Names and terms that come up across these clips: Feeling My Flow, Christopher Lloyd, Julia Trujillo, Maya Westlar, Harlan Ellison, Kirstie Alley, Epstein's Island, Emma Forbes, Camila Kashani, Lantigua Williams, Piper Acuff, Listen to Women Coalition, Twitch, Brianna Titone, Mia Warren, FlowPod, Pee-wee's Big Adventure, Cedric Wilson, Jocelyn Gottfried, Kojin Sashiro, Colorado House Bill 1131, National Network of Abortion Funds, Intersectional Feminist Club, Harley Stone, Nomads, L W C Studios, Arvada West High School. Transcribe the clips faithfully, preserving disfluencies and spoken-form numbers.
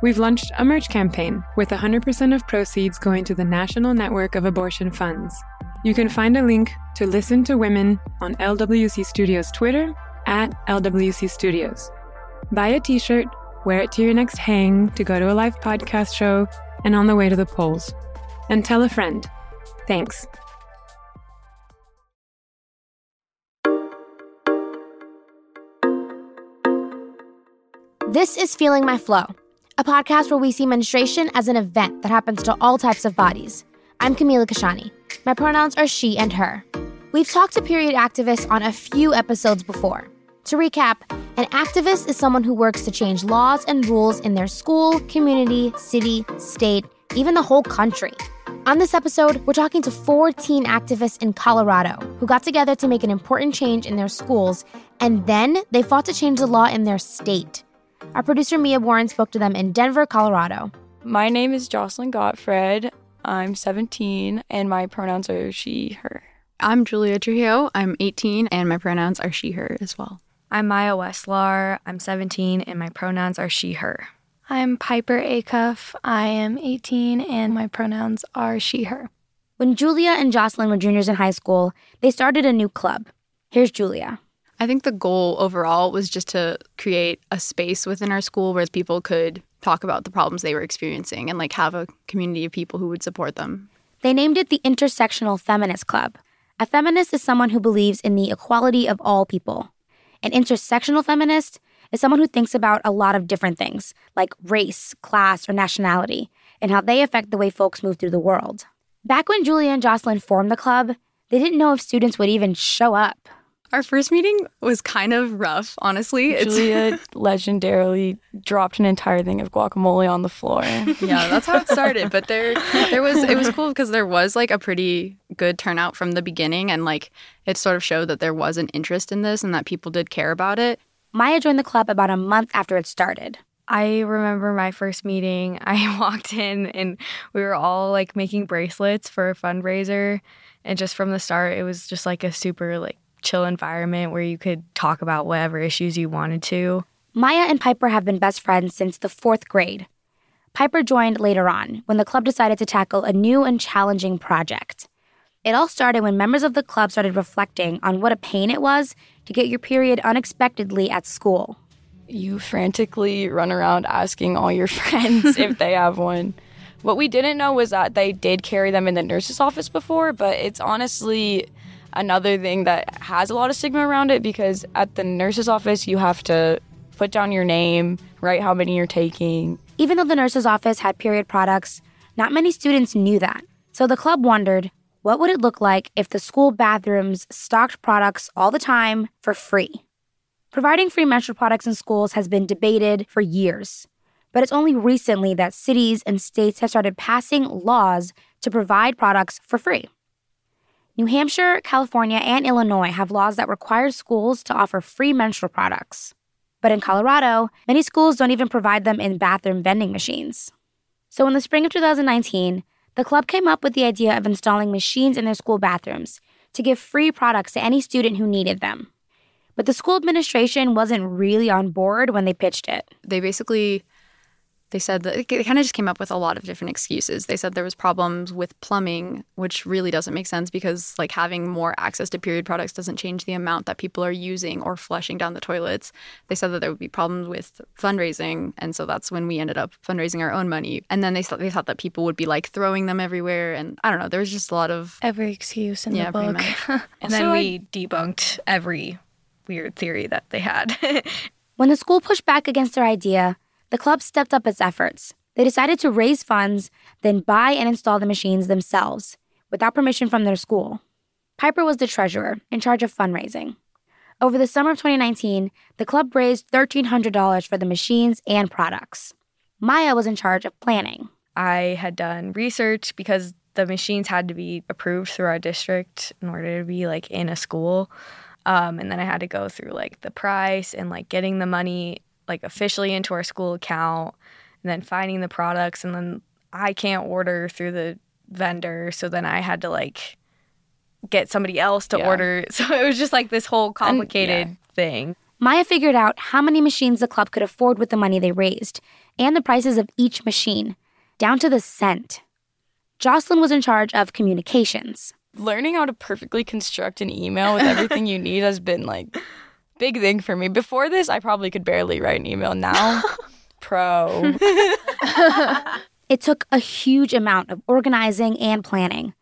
We've launched a merch campaign with one hundred percent of proceeds going to the National Network of Abortion Funds. You can find a link to Listen to Women on L W C Studios Twitter, at L W C Studios. Buy a t-shirt, wear it to your next hang, to go to a live podcast show, and on the way to the polls. And tell a friend. Thanks. This is Feeling My Flow, a podcast where we see menstruation as an event that happens to all types of bodies. I'm Camila Kashani. My pronouns are she and her. We've talked to period activists on a few episodes before. To recap, an activist is someone who works to change laws and rules in their school, community, city, state, even the whole country. On this episode, we're talking to four teen activists in Colorado who got together to make an important change in their schools, and then they fought to change the law in their state. Our producer Mia Warren spoke to them in Denver, Colorado. My name is Jocelyn Gottfried. I'm seventeen, and my pronouns are she, her. I'm Julia Trujillo. I'm eighteen, and my pronouns are she, her as well. I'm Maya Westlar. I'm seventeen, and my pronouns are she, her. I'm Piper Acuff. I am eighteen, and my pronouns are she, her. When Julia and Jocelyn were juniors in high school, they started a new club. Here's Julia. I think the goal overall was just to create a space within our school where people could talk about the problems they were experiencing and, like, have a community of people who would support them. They named it the Intersectional Feminist Club. A feminist is someone who believes in the equality of all people. An intersectional feminist is someone who thinks about a lot of different things, like race, class, or nationality, and how they affect the way folks move through the world. Back when Julia and Jocelyn formed the club, they didn't know if students would even show up. Our first meeting was kind of rough, honestly. Julia legendarily dropped an entire thing of guacamole on the floor. Yeah, that's how it started. But there there was it was cool because there was, like, a pretty good turnout from the beginning. And, like, it sort of showed that there was an interest in this and that people did care about it. Maya joined the club about a month after it started. I remember my first meeting. I walked in and we were all, like, making bracelets for a fundraiser. And just from the start, it was just, like, a super, like, chill environment where you could talk about whatever issues you wanted to. Maya and Piper have been best friends since the fourth grade. Piper joined later on when the club decided to tackle a new and challenging project. It all started when members of the club started reflecting on what a pain it was to get your period unexpectedly at school. You frantically run around asking all your friends if they have one. What we didn't know was that they did carry them in the nurse's office before, but it's honestly another thing that has a lot of stigma around it, because at the nurse's office, you have to put down your name, write how many you're taking. Even though the nurse's office had period products, not many students knew that. So the club wondered, what would it look like if the school bathrooms stocked products all the time for free? Providing free menstrual products in schools has been debated for years. But it's only recently that cities and states have started passing laws to provide products for free. New Hampshire, California, and Illinois have laws that require schools to offer free menstrual products. But in Colorado, many schools don't even provide them in bathroom vending machines. So in the spring of two thousand nineteen, the club came up with the idea of installing machines in their school bathrooms to give free products to any student who needed them. But the school administration wasn't really on board when they pitched it. They basically... They said that they kind of just came up with a lot of different excuses. They said there was problems with plumbing, which really doesn't make sense because, like, having more access to period products doesn't change the amount that people are using or flushing down the toilets. They said that there would be problems with fundraising, and so that's when we ended up fundraising our own money. And then they thought they thought that people would be, like, throwing them everywhere, and I don't know. There was just a lot of every excuse in yeah, the book. And also, then we debunked every weird theory that they had. When the school pushed back against their idea, the club stepped up its efforts. They decided to raise funds, then buy and install the machines themselves, without permission from their school. Piper was the treasurer, in charge of fundraising. Over the summer of twenty nineteen, the club raised one thousand three hundred dollars for the machines and products. Maya was in charge of planning. I had done research because the machines had to be approved through our district in order to be, like, in a school. Um, and then I had to go through, like, the price and, like, getting the money, like, officially into our school account and then finding the products. And then I can't order through the vendor, so then I had to, like, get somebody else to yeah. order. So it was just, like, this whole complicated and, yeah. thing. Maya figured out how many machines the club could afford with the money they raised and the prices of each machine, down to the cent. Jocelyn was in charge of communications. Learning how to perfectly construct an email with everything you need has been, like, big thing for me. Before this, I probably could barely write an email. Now, pro. It took a huge amount of organizing and planning.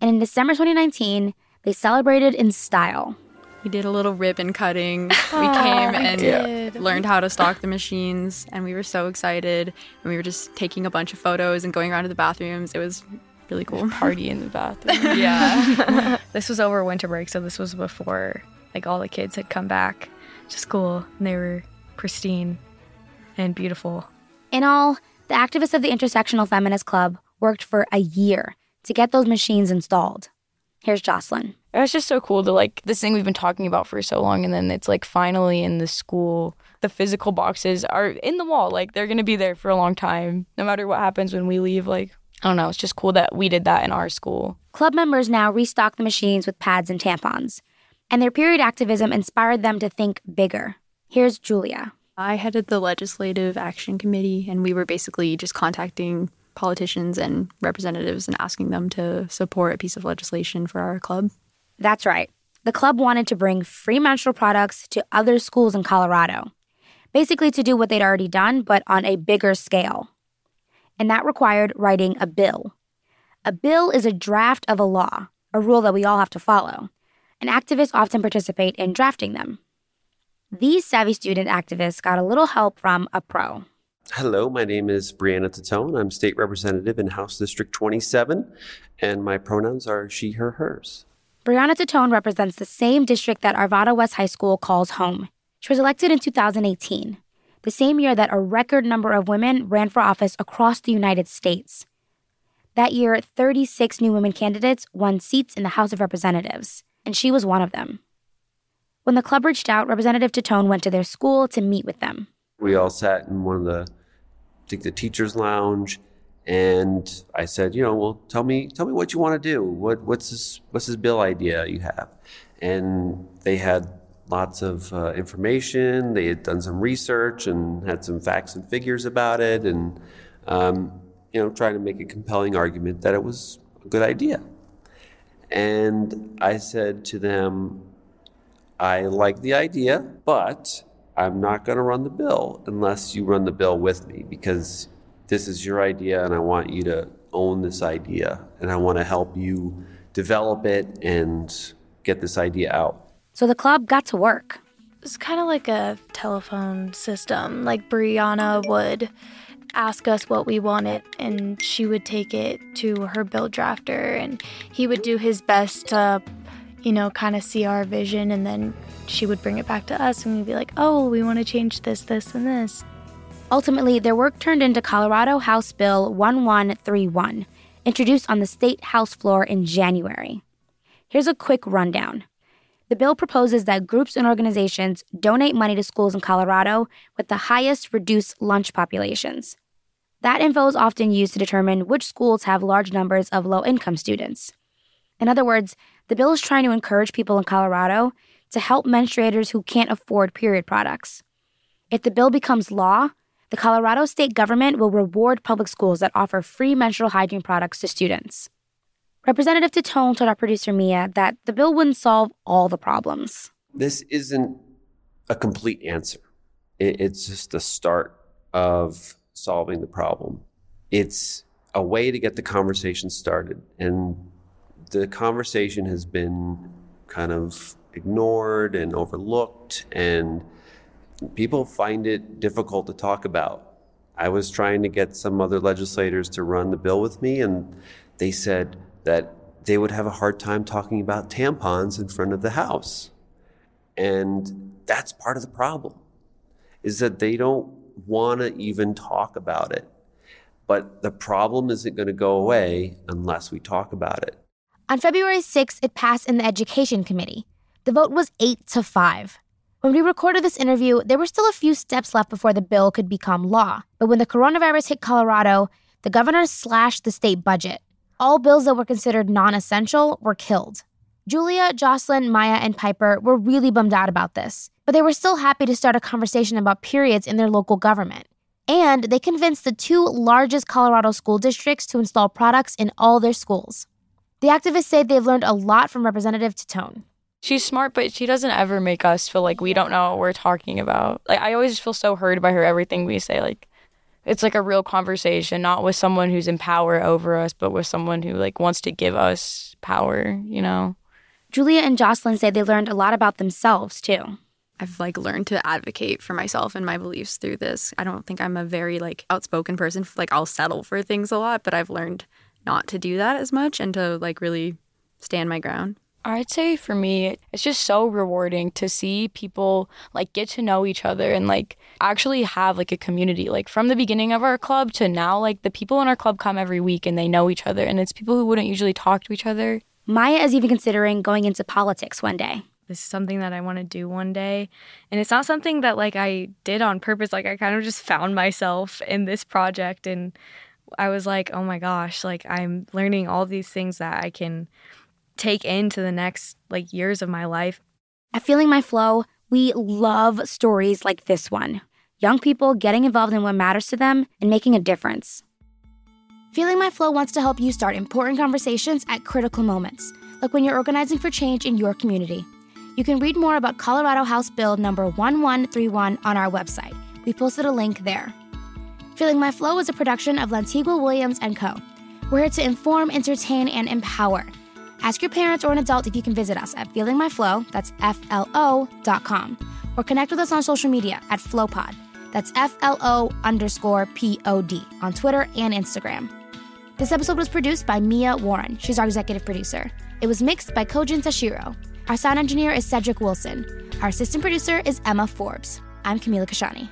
And in December twenty nineteen, they celebrated in style. We did a little ribbon cutting. Oh, we came and did. learned how to stock the machines, and we were so excited. And we were just taking a bunch of photos and going around to the bathrooms. It was really cool. Party in the bathroom. Yeah. This was over winter break, so this was before, like, all the kids had come back to school, and they were pristine and beautiful. In all, the activists of the Intersectional Feminist Club worked for a year to get those machines installed. Here's Jocelyn. It was just so cool to, like, this thing we've been talking about for so long, and then it's, like, finally in the school. The physical boxes are in the wall. Like, they're going to be there for a long time, no matter what happens when we leave. Like, I don't know. It's just cool that we did that in our school. Club members now restock the machines with pads and tampons. And their period activism inspired them to think bigger. Here's Julia. I headed the Legislative Action Committee, and we were basically just contacting politicians and representatives and asking them to support a piece of legislation for our club. That's right. The club wanted to bring free menstrual products to other schools in Colorado, basically to do what they'd already done, but on a bigger scale. And that required writing a bill. A bill is a draft of a law, a rule that we all have to follow. And activists often participate in drafting them. These savvy student activists got a little help from a pro. Hello, my name is Brianna Titone. I'm state representative in House District twenty-seven, and my pronouns are she, her, hers. Brianna Titone represents the same district that Arvada West High School calls home. She was elected in two thousand eighteen, the same year that a record number of women ran for office across the United States. That year, thirty-six new women candidates won seats in the House of Representatives, and she was one of them. When the club reached out, Representative Titone went to their school to meet with them. We all sat in one of the, I think, the teacher's lounge. And I said, you know, well, tell me, tell me what you want to do. What, what's this, what's this bill idea you have? And they had lots of uh, information. They had done some research and had some facts and figures about it, and um, you know, trying to make a compelling argument that it was a good idea. And I said to them, I like the idea, but I'm not going to run the bill unless you run the bill with me, because this is your idea, and I want you to own this idea, and I want to help you develop it and get this idea out. So the club got to work. It's kind of like a telephone system. Like, Brianna would ask us what we wanted, and she would take it to her bill drafter, and he would do his best to, you know, kind of see our vision, and then she would bring it back to us, and we'd be like, oh, we want to change this, this, and this. Ultimately, their work turned into Colorado House Bill eleven thirty-one, introduced on the state House floor in January. Here's a quick rundown. The bill proposes that groups and organizations donate money to schools in Colorado with the highest reduced lunch populations. That info is often used to determine which schools have large numbers of low-income students. In other words, the bill is trying to encourage people in Colorado to help menstruators who can't afford period products. If the bill becomes law, the Colorado state government will reward public schools that offer free menstrual hygiene products to students. Representative Titone told our producer Mia that the bill wouldn't solve all the problems. This isn't a complete answer. It's just the start of solving the problem. It's a way to get the conversation started. And the conversation has been kind of ignored and overlooked, and people find it difficult to talk about. I was trying to get some other legislators to run the bill with me, and they said that they would have a hard time talking about tampons in front of the House. And that's part of the problem, is that they don't want to even talk about it. But the problem isn't going to go away unless we talk about it. On February sixth, it passed in the Education Committee. The vote was eight to five. When we recorded this interview, there were still a few steps left before the bill could become law. But when the coronavirus hit Colorado, the governor slashed the state budget. All bills that were considered non-essential were killed. Julia, Jocelyn, Maya, and Piper were really bummed out about this, but they were still happy to start a conversation about periods in their local government. And they convinced the two largest Colorado school districts to install products in all their schools. The activists say they've learned a lot from Representative Titone. She's smart, but she doesn't ever make us feel like we don't know what we're talking about. Like, I always feel so heard by her, everything we say. Like, it's like a real conversation, not with someone who's in power over us, but with someone who, like, wants to give us power, you know? Julia and Jocelyn say they learned a lot about themselves, too. I've, like, learned to advocate for myself and my beliefs through this. I don't think I'm a very, like, outspoken person. Like, I'll settle for things a lot, but I've learned not to do that as much and to, like, really stand my ground. I'd say for me, it's just so rewarding to see people, like, get to know each other and, like, actually have, like, a community. Like, from the beginning of our club to now, like, the people in our club come every week and they know each other, and it's people who wouldn't usually talk to each other. Maya is even considering going into politics one day. This is something that I want to do one day. And it's not something that, like, I did on purpose. Like, I kind of just found myself in this project. And I was like, oh, my gosh, like, I'm learning all these things that I can take into the next, like, years of my life. At Feeling My Flow, we love stories like this one. Young people getting involved in what matters to them and making a difference. Feeling My Flow wants to help you start important conversations at critical moments, like when you're organizing for change in your community. You can read more about Colorado House Bill number eleven thirty-one on our website. We posted a link there. Feeling My Flow is a production of Lantigua Williams and Co. We're here to inform, entertain, and empower. Ask your parents or an adult if you can visit us at feeling my flow, that's F L O, dot com, or connect with us on social media at FlowPod, that's F L O underscore P O D, on Twitter and Instagram. This episode was produced by Mia Warren. She's our executive producer. It was mixed by Kojin Sashiro. Our sound engineer is Cedric Wilson. Our assistant producer is Emma Forbes. I'm Camila Kashani.